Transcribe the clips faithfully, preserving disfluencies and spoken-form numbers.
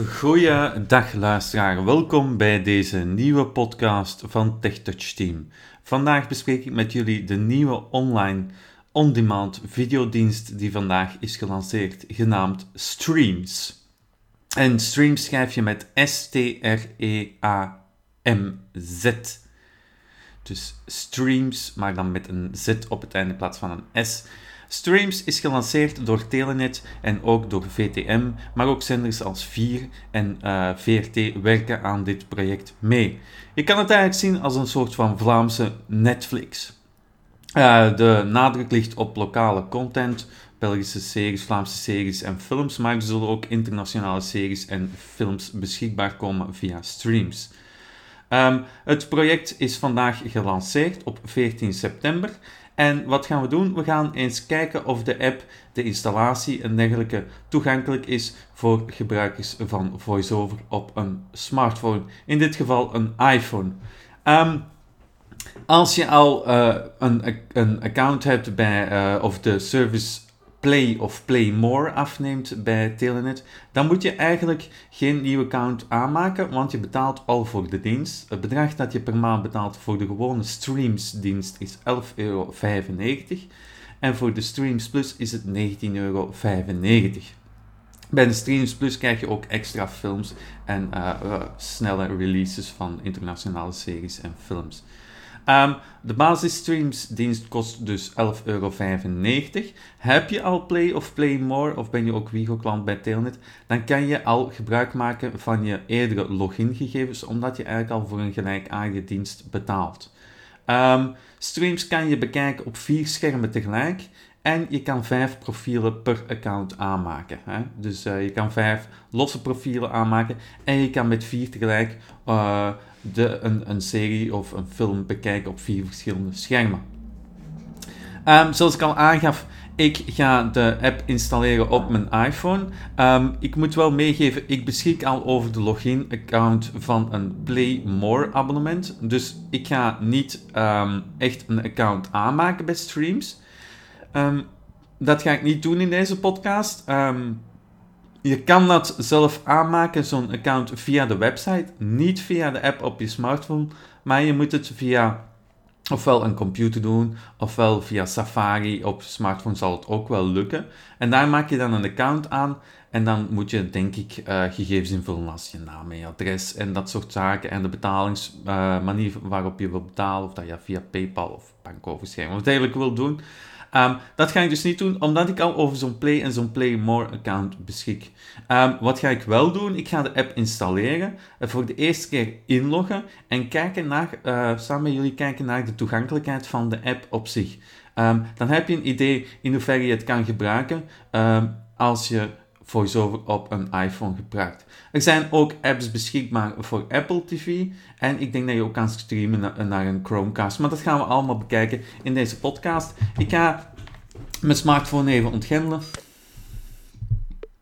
Goeiedag luisteraar, welkom bij deze nieuwe podcast van TechTouch Team. Vandaag bespreek ik met jullie de nieuwe online on-demand videodienst die vandaag is gelanceerd, genaamd Streamz. En Streamz schrijf je met S T R E A M Z. Dus Streamz, maar dan met een Z op het einde in plaats van een S. Streamz is gelanceerd door Telenet en ook door V T M, maar ook zenders als Vier en uh, V R T werken aan dit project mee. Je kan het eigenlijk zien als een soort van Vlaamse Netflix. Uh, de nadruk ligt op lokale content, Belgische series, Vlaamse series en films, maar er zullen ook internationale series en films beschikbaar komen via Streamz. Um, het project is vandaag gelanceerd op veertien september. En wat gaan we doen? We gaan eens kijken of de app, de installatie en dergelijke toegankelijk is voor gebruikers van VoiceOver op een smartphone. In dit geval een iPhone. Um, als je al uh, een, een account hebt bij, uh, of de service Play of Play More afneemt bij Telenet, dan moet je eigenlijk geen nieuw account aanmaken, want je betaalt al voor de dienst. Het bedrag dat je per maand betaalt voor de gewone Streamz-dienst is elf euro vijfennegentig en voor de Streamz Plus is het negentien euro vijfennegentig. Bij de Streamz Plus krijg je ook extra films en uh, uh, snelle releases van internationale series en films. Um, de basis Streamz-dienst kost dus elf euro vijfennegentig. Heb je al Play of Play More, of ben je ook Wigo-klant bij Telenet, dan kan je al gebruik maken van je eerdere logingegevens, omdat je eigenlijk al voor een gelijkaardige dienst betaalt. Um, Streamz kan je bekijken op vier schermen tegelijk en je kan vijf profielen per account aanmaken. Hè? Dus uh, je kan vijf losse profielen aanmaken en je kan met vier tegelijk... Uh, De, een, een serie of een film bekijken op vier verschillende schermen. Um, zoals ik al aangaf, ik ga de app installeren op mijn iPhone. Um, ik moet wel meegeven, ik beschik al over de login-account van een Play More abonnement. Dus ik ga niet um, echt een account aanmaken bij Streamz. Um, dat ga ik niet doen in deze podcast. Um, Je kan dat zelf aanmaken, zo'n account, via de website, niet via de app op je smartphone, maar je moet het via ofwel een computer doen, ofwel via Safari. Op smartphone zal het ook wel lukken. En daar maak je dan een account aan en dan moet je, denk ik, uh, gegevens invullen als je naam en je adres en dat soort zaken en de betalingsmanier uh, waarop je wil betalen, of dat je via Paypal of bankoverschrijving, wat je eigenlijk wil doen. Um, dat ga ik dus niet doen, omdat ik al over zo'n Play en zo'n Play More account beschik. Um, wat ga ik wel doen? Ik ga de app installeren, uh, voor de eerste keer inloggen en kijken naar, uh, samen met jullie kijken naar de toegankelijkheid van de app op zich. Um, dan heb je een idee in hoeverre je het kan gebruiken um, als je VoiceOver op een iPhone gebruikt. Er zijn ook apps beschikbaar voor Apple T V en ik denk dat je ook kan streamen na- naar een Chromecast, maar dat gaan we allemaal bekijken in deze podcast. Ik ga mijn smartphone even ontgrendelen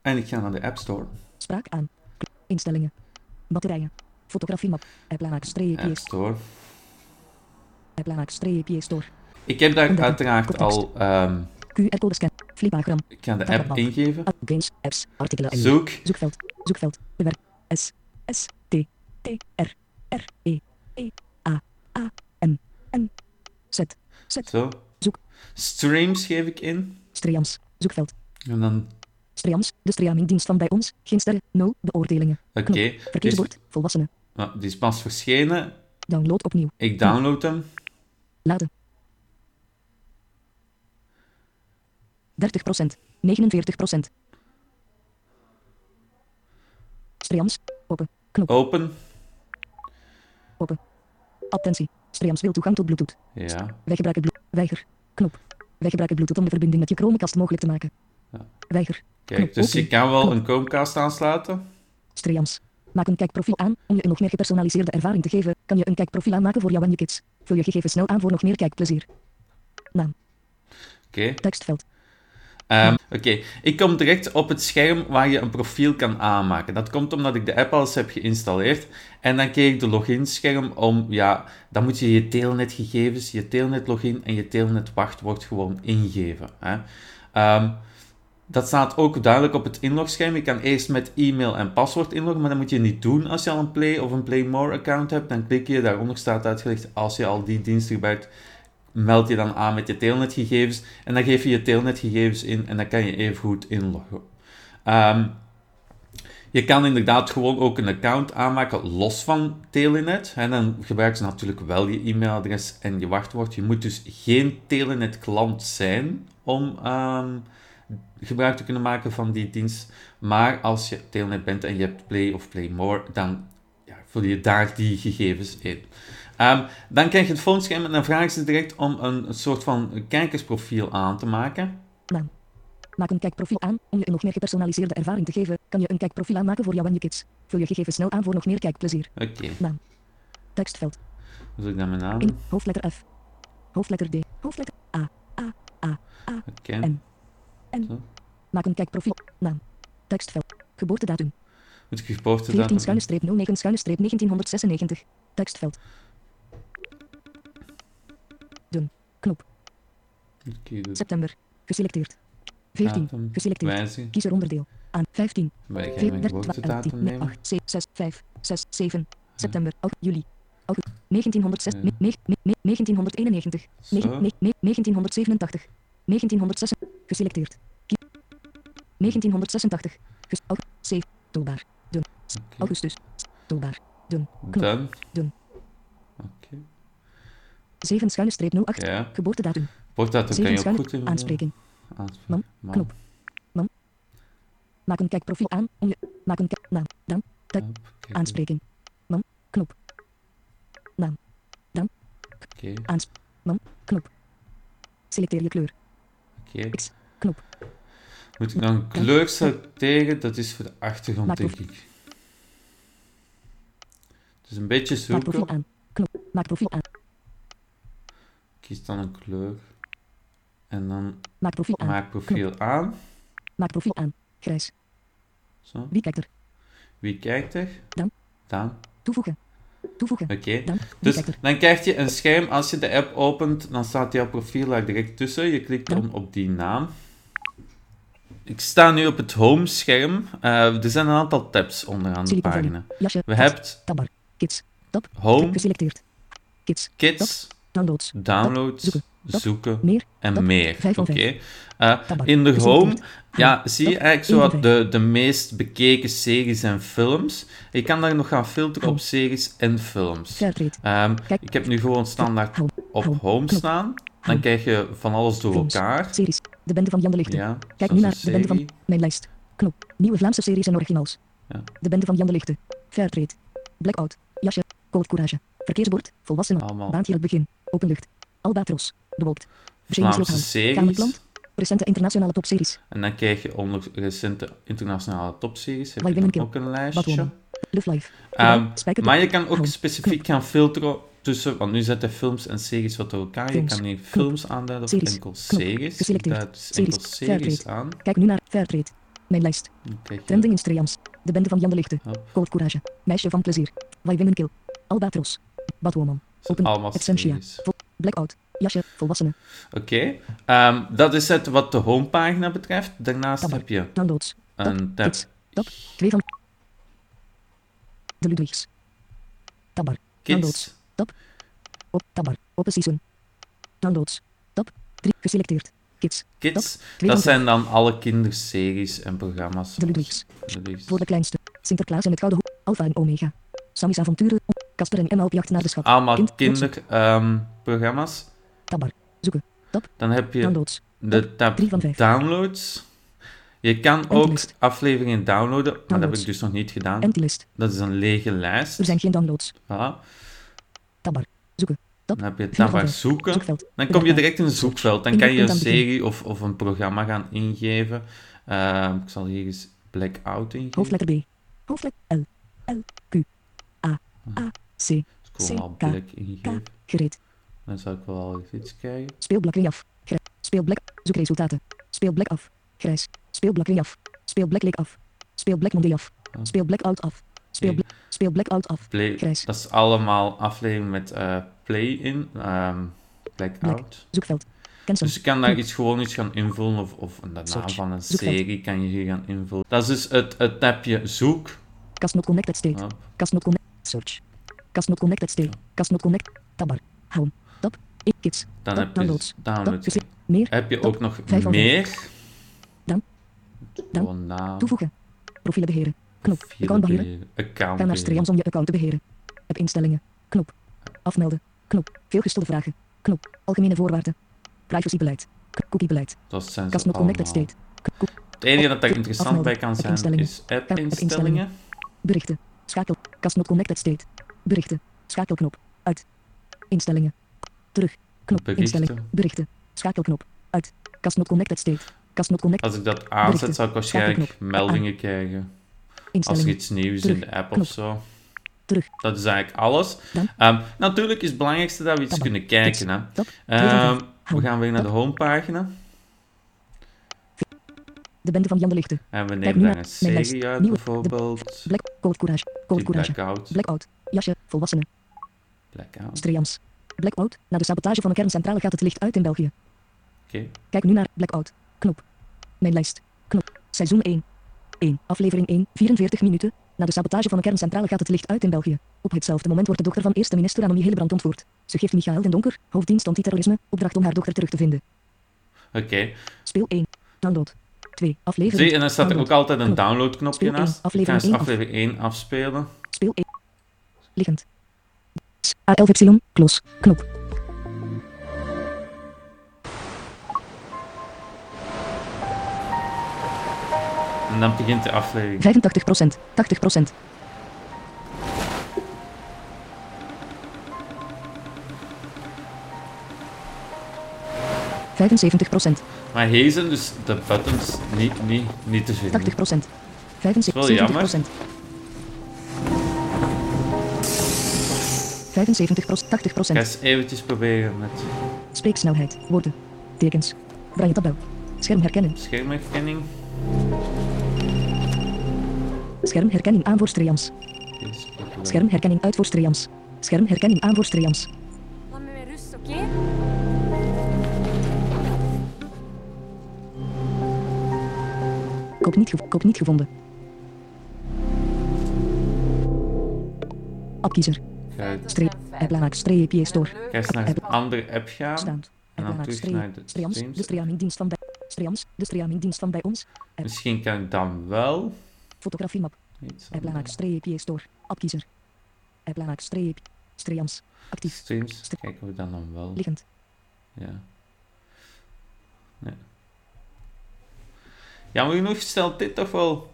en ik ga naar de App Store. Spraak aan. Instellingen. Batterijen. Fotografiemap. App Store. App Store. Ik heb daar uiteraard al... Um, Q R code scan. Ik ga de app ingeven. Games, apps, artikelen en zoek. Zoekveld, zoekveld, bewerk, S, S, T, T, R, R, E, E, A, A, M, N, Z, Z. Zo. Zoek. Streamz geef ik in. Streamz, zoekveld. En dan... Streamz, de streamingdienst van bij ons. Geen sterren, nul beoordelingen. Oké. Okay. Verkeersbord, is... volwassenen. Nou, die is pas verschenen. Download opnieuw. Ik download hem. Laden. dertig procent, negenenveertig procent. Streamz, open, knop. Open. Open. Attentie, Streamz wil toegang tot Bluetooth. Ja. Wij gebruiken Bluetooth, weiger, knop. Wij gebruiken Bluetooth om de verbinding met je Chromecast mogelijk te maken. Ja. Weiger, kijk, knop. Dus okay. Je kan wel knop. Een Chromecast aansluiten. Streamz, maak een kijkprofiel aan. Om je een nog meer gepersonaliseerde ervaring te geven, kan je een kijkprofiel aanmaken voor jou en je kids. Vul je gegevens snel aan voor nog meer kijkplezier. Naam. Oké. Okay. Tekstveld. Um, Oké, okay. Ik kom direct op het scherm waar je een profiel kan aanmaken. Dat komt omdat ik de app al eens heb geïnstalleerd. En dan kreeg ik de loginscherm om, ja, dan moet je je Telenet-gegevens, je Telenet-login en je Telenet-wachtwoord gewoon ingeven. Hè. Um, Dat staat ook duidelijk op het inlogscherm. Je kan eerst met e-mail en paswoord inloggen, maar dat moet je niet doen als je al een Play of een Play More account hebt. Dan klik je, daaronder staat uitgelegd, als je al die diensten gebruikt, meld je dan aan met je Telenet gegevens. En dan geef je je Telenet gegevens in en dan kan je even goed inloggen. Um, je kan inderdaad gewoon ook een account aanmaken los van Telenet. En dan gebruiken ze natuurlijk wel je e-mailadres en je wachtwoord. Je moet dus geen Telenet klant zijn om... Um, gebruik te kunnen maken van die dienst. Maar als je Telenet bent en je hebt Play of Play More, dan ja, vul je daar die gegevens in. Um, dan krijg je het volgende en dan vragen ze direct om een, een soort van kijkersprofiel aan te maken. Naam. Maak een kijkprofiel aan. Om je een nog meer gepersonaliseerde ervaring te geven, kan je een kijkprofiel aanmaken voor jou en je kids. Vul je gegevens snel aan voor nog meer kijkplezier. Oké. Okay. Naam. Tekstveld. Dan doe ik dan mijn naam. In. Hoofdletter F. Hoofdletter D. Hoofdletter A. A. A. A. Okay. M. En zo. Maak een kijkprofiel. Naam. Tekstveld. Geboortedatum. Moet ik geboortedatum? veertien nul negen negentienhonderdzesennegentig. Tekstveld. Doen. Knop. Okay, dus. September. Geselecteerd. veertien. Datum. Geselecteerd. Wijzig. Kies er onderdeel. Aan. vijftien. Wij gaan mijn geboortedatum nemen. acht, zeven, zes, vijf, zes, zeven. September. acht, juli. augustus. negentienhonderdzes. Ja. negentienhonderdeenennegentig. negentienhonderdzevenentachtig. negentienhonderdzes. Geselecteerd. negentienhonderdzesentachtig. zeven. Toolbar. Dun. Okay. Augustus. Toolbar. Dun. Knop. Dun. Oké. Okay. zeven nul acht. Ja. Geboortedatum. Geboortedatum kan je ook goed in aanspreken. Aanspreken. Mam. Mam. Knop. Mam. Maak een kijkprofiel aan. Om je... Maak een kijk... Naam. Dan. Kijk. Okay. Aanspreken. Mam. Knop. Naam. Dan. Oké. Okay. Mam. Knop. Selecteer je kleur. Oké. Okay. Knop. Moet ik dan een kleur selecteren? Dat is voor de achtergrond, denk ik. Dus een beetje zoeken. Maak profiel aan. Knop. Maak profiel aan. Kies dan een kleur. En dan maak profiel aan. Maak profiel aan. Maak profiel aan. Grijs. Zo. Wie kijkt er? Wie kijkt er? Dan. Dan. Toevoegen. Toevoegen. Oké, okay. Dus dan krijg je een scherm. Als je de app opent, dan staat jouw profiel daar direct tussen. Je klikt dan op die naam. Ik sta nu op het home scherm. Uh, er zijn een aantal tabs onderaan de pagina. We hebben home, kids, downloads, zoeken en meer. Oké. Okay. Uh, in de home ja, zie je eigenlijk zo wat de, de meest bekeken series en films. Ik kan daar nog gaan filteren op series en films. Um, ik heb nu gewoon standaard op home staan. Dan krijg je van alles door elkaar. Series. De bende van Jan de Lichter. Ja, kijk nu naar de bende van mijn lijst. Knop. Nieuwe Vlaamse series en originals. Ja. De bende van Jan de Lichter. Fairtrade. Blackout. Jasje. Cold Courage. Verkeersbord. Volwassenen. Allemaal. Baantje het begin. Openlucht. Albatros. De Wolkt. Vlaamse series. Kamerplant. Recente internationale topseries. En dan krijg je onder recente internationale topseries. Heb je dan ook een lijstje. Love Life. Um, maar je kan ook specifiek gaan filteren tussen, want nu zetten films en series wat door elkaar. Films. Je kan hier films aanduiden of series. Enkel series. Geselecteerd. Series. Enkel series aan. Kijk nu naar Fairtrade. Mijn lijst. Trending in Streamz. De bende van Jan de Lichte. Cold Courage. Meisje van plezier. Wij winnen kill. Albatros. Batwoman. Open. Essentia. Blackout. Jasje. Volwassenen. Oké. Okay. Um, dat is het wat de homepagina betreft. Daarnaast Tabber. Heb je downloads. Een tab. Top. Twee van de Ludwigs. Tabbar. Downloads. Top. Op Tabbar. Open season. Downloads. Top. drie. Geselecteerd. Kids. Kids. Dat zijn dan alle kinderseries en programma's. De Ludwigs. Voor de kleinste. Sinterklaas en het Gouden Hoed. Alpha en Omega. Sammy's avonturen. Kasper en Emma op jacht naar de schat. Allemaal kinderprogramma's. Um, Tabbar. Zoeken. Top. Dan heb je downloads. De tab downloads. Je kan ook afleveringen downloaden, maar downloads. Dat heb ik dus nog niet gedaan. Dat is een lege lijst. Er zijn geen downloads. Voilà. Tabbar. Zoeken. Top. Dan heb je tabbar zoeken. Zoekveld. Dan kom je direct in een zoekveld. Dan kan je een serie of, of een programma gaan ingeven. Uh, ik zal hier eens Blackout ingeven. Hoofdletter B. Hoofdletter L. L. Q. A. A. C. C. K. K. Gereed. Dan zou ik wel iets kijken. Speelblok weer af. Grijs. Speelblok. Zoekresultaten. Speelblok af. Grijs. Speelblok weer af. Speelblok leek af. Speelblok mondé af. Speelblok out af. Speel, bl- speel Blackout af. Play, grijs. Dat is allemaal aflevering met uh, Play in. Um, blackout. Black. Zoekveld. Cancel. Dus je kan daar iets, gewoon iets gaan invullen, of, of de naam Search. Van een Zoekveld. Serie kan je hier gaan invullen. Dat is dus het, het tabje zoek. Cast not connected state. Yep. Cast not connected. Search. Cast not connected state. Cast not connected. Tabar. Home. Tab. Kids. Dan tab, heb downloads. Je downloads. Tab, meer. Heb je tab, ook nog meer? Dan. Dan. dan. Toevoegen. Profielen beheren. Knop. Account beheren. Account Ga naar Streamz om je account te beheren. Heb instellingen. Knop. Afmelden. Knop. Veelgestelde vragen. Knop. Algemene voorwaarden. Privacybeleid. Cookiebeleid. Dat zijn ze allemaal. Het enige dat daar interessant afmelden. Bij kan zijn is app-instellingen. Berichten. Schakel. Cast not connected state. Berichten. Schakelknop. Uit. Instellingen. Terug. Knop. Instellingen. Berichten. Schakelknop. Uit. Cast not connected state. Cast not connected. Als ik dat aanzet zou ik waarschijnlijk meldingen krijgen. Als er iets nieuws terug. In de app of zo. Terug. Dat is eigenlijk alles. Um, natuurlijk is het belangrijkste dat we iets Taba. Kunnen kijken. Hè. Um, we gaan weer naar de homepagina. De bende van Jan de Lichten. En we nemen daar een serie uit, bijvoorbeeld. Black, Cold Courage. Cold Courage. Blackout. Blackout. Jasje, volwassenen. Blackout. Streamz. Blackout. Na de sabotage van een kerncentrale gaat het licht uit in België. Oké. Okay. Kijk nu naar Blackout. Knop. Mijn lijst. Knop. Seizoen één. één. Aflevering één. vierenveertig minuten. Na de sabotage van een kerncentrale gaat het licht uit in België. Op hetzelfde moment wordt de dochter van eerste minister Annemie Hillebrand ontvoerd. Ze geeft Michael den Donker, hoofddienst antiterrorisme, opdracht om haar dochter terug te vinden. Oké. Okay. Speel één. Download. twee. Aflevering. Zie, en dan staat download. Er ook altijd een downloadknopje naast. Ik ga eens aflevering één afspelen. Speel één. Liggend. A L Y, close. Knop. En dan begint de aflevering. vijfentachtig procent, tachtig procent. vijfenzeventig procent. Maar hier zijn dus de buttons niet, niet, niet te vinden. tachtig procent. vijfenzeventig procent. Wel jammer. vijfenzeventig procent, tachtig procent. Ik ga eens eventjes proberen met... Spreeksnelheid, woorden, tekens, braille tabel, schermherkenning. Schermherkenning. Schermherkenning aan voor Streamz. Schermherkenning uit voor Streamz. Schermherkenning aan voor Streamz. Laat me weer rust, oké? Okay? Kop niet, gevo- kop niet gevonden. Appkiezer. Streep, Apple streepje store. Kijk naar een andere app gaan. En dan terug naar de Streamz. De streamingdienst van bij Streamz. De streamingdienst van bij ons. Misschien kan ik dan wel. Fotografiemap. Apple-streepje store. Appkiezer. Apple-streep. Streamz. Actief. Streamz. Kijken we dan dan wel. Liggend. Ja. Nee. Jammer genoeg stelt dit toch wel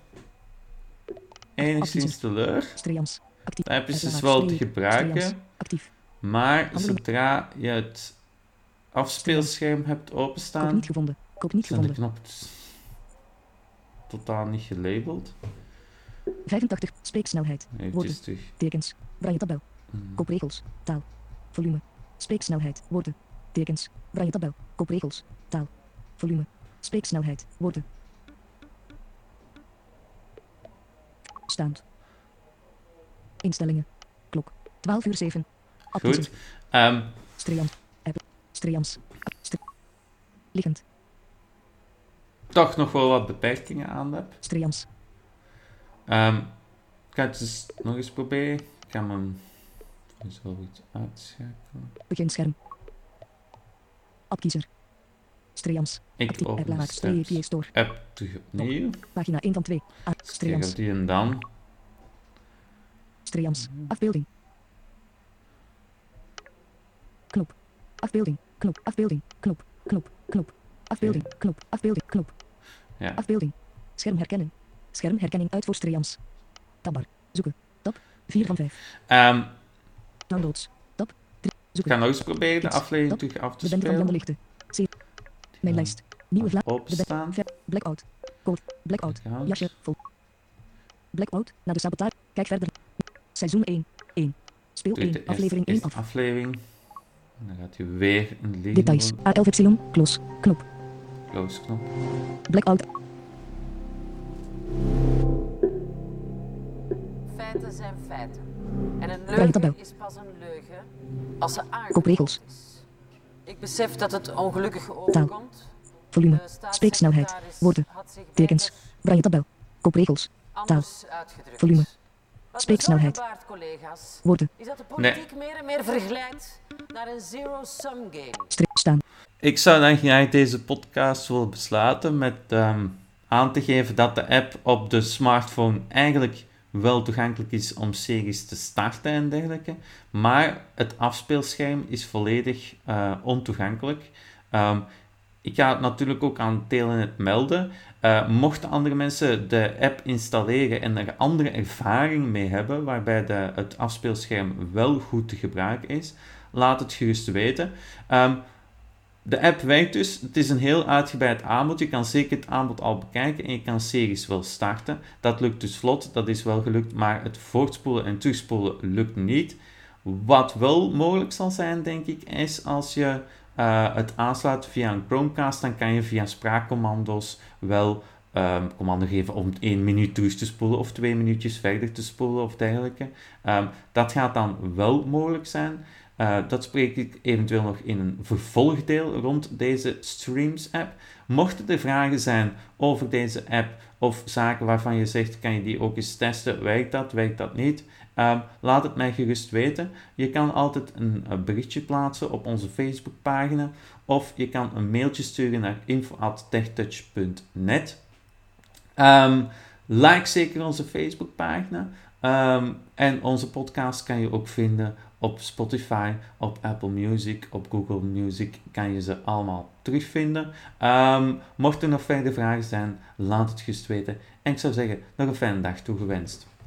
enigszins teleur. Streamz. De app is dus wel te gebruiken, maar zodra je het afspeelscherm hebt openstaan, zijn de knop totaal niet gelabeld. vijfentachtig, spreeksnelheid, woorden, tekens, braille tabel, kopregels, taal, volume, spreeksnelheid, woorden, tekens, braille tabel, kopregels, taal, volume, spreeksnelheid, woorden. Staand. Instellingen. Klok. twaalf uur zeven. Goed. Um. Streamz. Apple. Streamz. St- Liggend. Toch nog wel wat beperkingen aan de app. Streamz. Um, ik ga het dus nog eens proberen. Ik ga hem zo iets uitschakelen. Beginscherm. Appkiezer. Streamz. Ik open de app terug opnieuw. Pagina één van twee. Streamz. Die en dan... Streamz. Afbeelding. Knop. Afbeelding. Knop. Afbeelding. Knop. Knop. Knop. Afbeelding. Knop. Afbeelding. Knop. Ja. Afbeelding. Scherm herkennen. Scherm herkenning uit voor Streamz. Tabbar. Zoeken. Tab. vier van vijf. Um, Downloads. Tab. drie. Zoeken. Ik ga nog eens proberen de aflevering terug af te spelen. De bende van Jan de Lichten. zeven. Mijn lijst. Nieuwe vlak. Opstaan. Blackout. Code. Blackout. Jasje. Vol. Blackout. Na de sabotage. Kijk verder. Seizoen één. één. Speel één. Aflevering één af. Aflevering. Dan gaat u weer een link. Details. A L Y. Close. Knop. Close knop. Blackout. Feiten zijn feiten. En een leugen is pas een leugen als ze aangekomen is. Kopregels. Ik besef dat het ongelukkig overkomt. Volume, spreeksnelheid, woorden, tekens, braille tabel, kopregels, taal, volume, spreeksnelheid, woorden. Is dat de politiek nee. meer en meer vergelijkt naar een zero-sum game? Strip staan. Ik zou dan eigenlijk deze podcast willen besluiten met um, aan te geven dat de app op de smartphone eigenlijk wel toegankelijk is om series te starten en dergelijke, maar het afspeelscherm is volledig uh, ontoegankelijk. Um, Ik ga het natuurlijk ook aan Telenet melden. Uh, mochten andere mensen de app installeren en er andere ervaring mee hebben, waarbij de, het afspeelscherm wel goed te gebruiken is, laat het gerust weten. Um, de app werkt dus. Het is een heel uitgebreid aanbod. Je kan zeker het aanbod al bekijken en je kan series wel starten. Dat lukt dus vlot, dat is wel gelukt, maar het voortspoelen en terugspoelen lukt niet. Wat wel mogelijk zal zijn, denk ik, is als je... Uh, het aansluiten via een Chromecast, dan kan je via spraakcommando's wel um, commando geven om één minuut terug te spoelen of twee minuutjes verder te spoelen of dergelijke. Um, dat gaat dan wel mogelijk zijn. Uh, dat spreek ik eventueel nog in een vervolgdeel rond deze Streamz app. Mochten er vragen zijn over deze app of zaken waarvan je zegt, kan je die ook eens testen, werkt dat, werkt dat niet? Um, laat het mij gerust weten. Je kan altijd een berichtje plaatsen op onze Facebookpagina of je kan een mailtje sturen naar info at techtouch punt net. Um, like zeker onze Facebookpagina um, en onze podcast kan je ook vinden op Spotify, op Apple Music, op Google Music kan je ze allemaal terugvinden. Um, mocht er nog verder vragen zijn, laat het gerust weten. En ik zou zeggen, nog een fijne dag toegewenst.